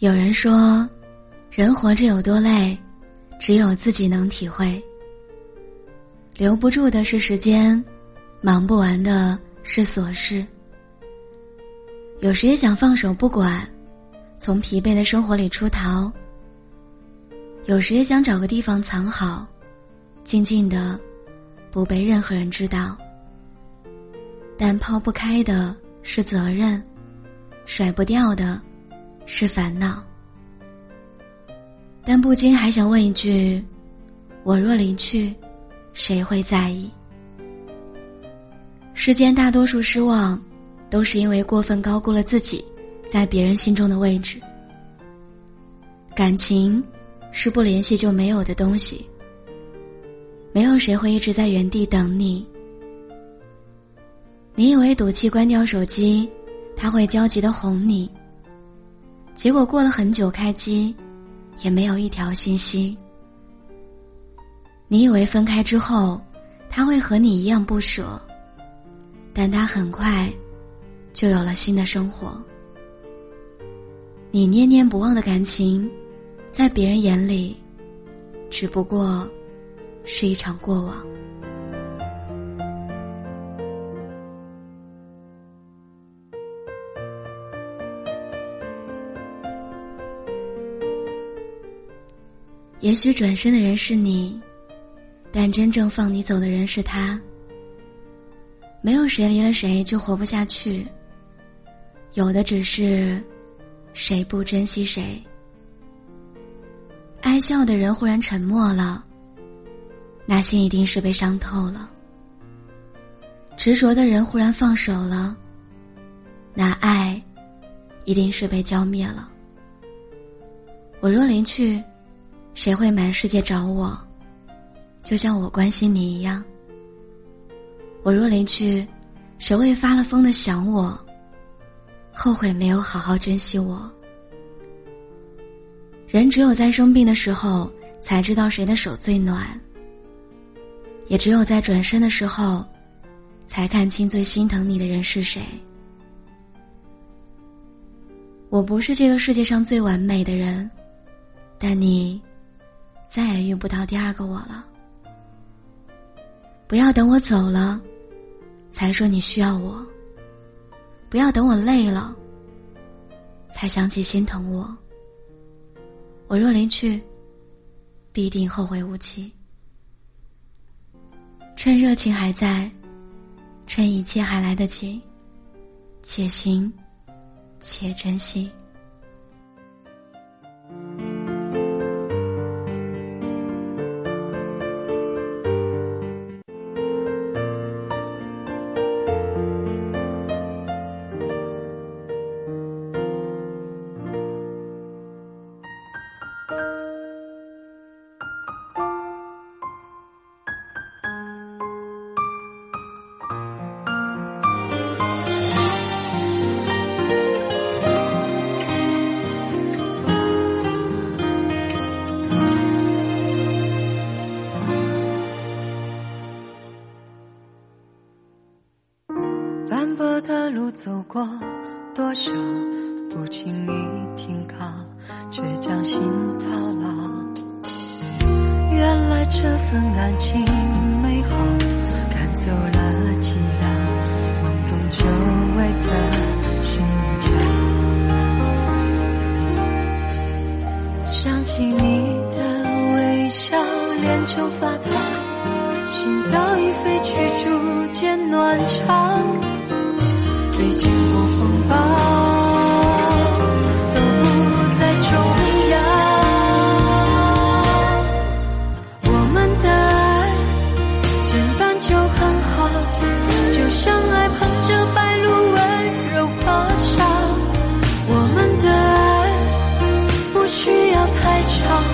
有人说，人活着有多累，只有自己能体会。留不住的是时间，忙不完的是琐事。有时也想放手不管，从疲惫的生活里出逃。有时也想找个地方藏好，静静的，不被任何人知道。但抛不开的是责任，甩不掉的是烦恼。但不禁还想问一句，我若离去，谁会在意？世间大多数失望，都是因为过分高估了自己在别人心中的位置。感情是不联系就没有的东西，没有谁会一直在原地等你。你以为赌气关掉手机，他会焦急地哄你，结果过了很久开机，也没有一条信息。你以为分开之后，他会和你一样不舍，但他很快就有了新的生活。你念念不忘的感情，在别人眼里，只不过是一场过往。也许转身的人是你，但真正放你走的人是他。没有谁离了谁就活不下去，有的只是谁不珍惜谁。爱笑的人忽然沉默了，那心一定是被伤透了。执着的人忽然放手了，那爱一定是被浇灭了。我若离去，谁会满世界找我，就像我关心你一样。我若离去，谁会发了疯的想我，后悔没有好好珍惜我。人只有在生病的时候，才知道谁的手最暖，也只有在转身的时候，才看清最心疼你的人是谁。我不是这个世界上最完美的人，但你再也遇不到第二个我了。不要等我走了才说你需要我，不要等我累了才想起心疼我。我若离去，必定后会无期。趁热情还在，趁一切还来得及，且行且珍惜。斑驳的路走过多少，不经意停靠，却将心套牢。原来这份感情美好，赶走了寂寥，懵懂久违的心跳。想起你的微笑，脸就发烫，心早已飞去逐渐暖场。历经过风暴，都不再重要。我们的爱简单就很好，就像爱捧着白鹭温柔破晓。我们的爱不需要太长，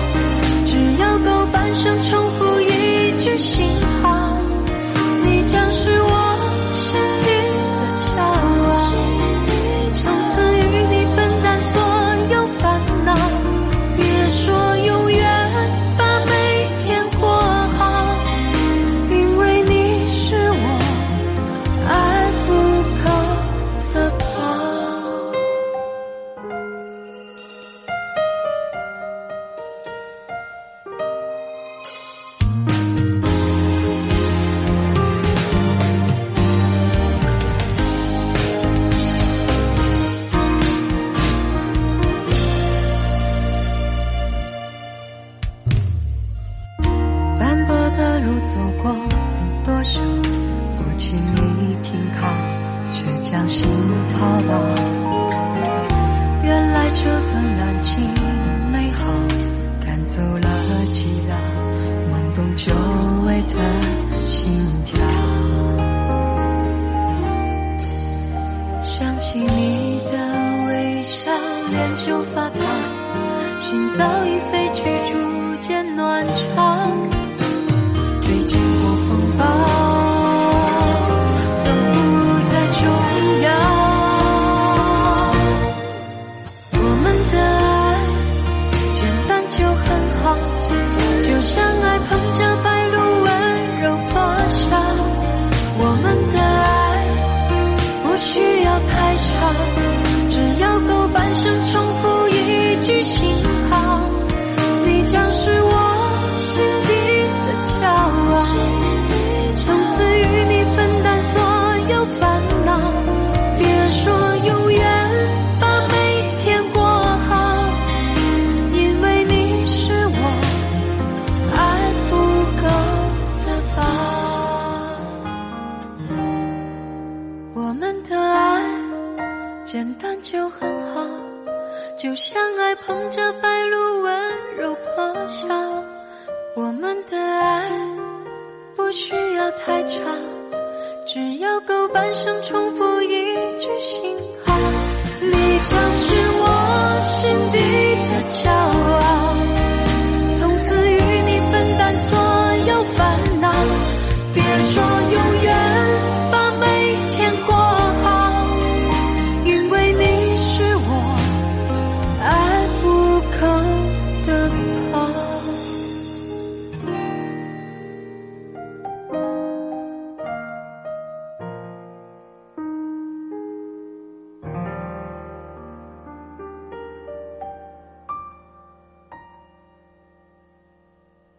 只要够半生重复一句幸好。你将是我生命这份感情美好，赶走了激浪，懵懂久违的心跳。想起你的微笑，脸就发烫，心早已飞去，逐渐暖场。被经过风暴。 就像爱捧着白鹭温柔破晓，我们的爱不需要太长，只要够半生重复一句幸好，你将是我。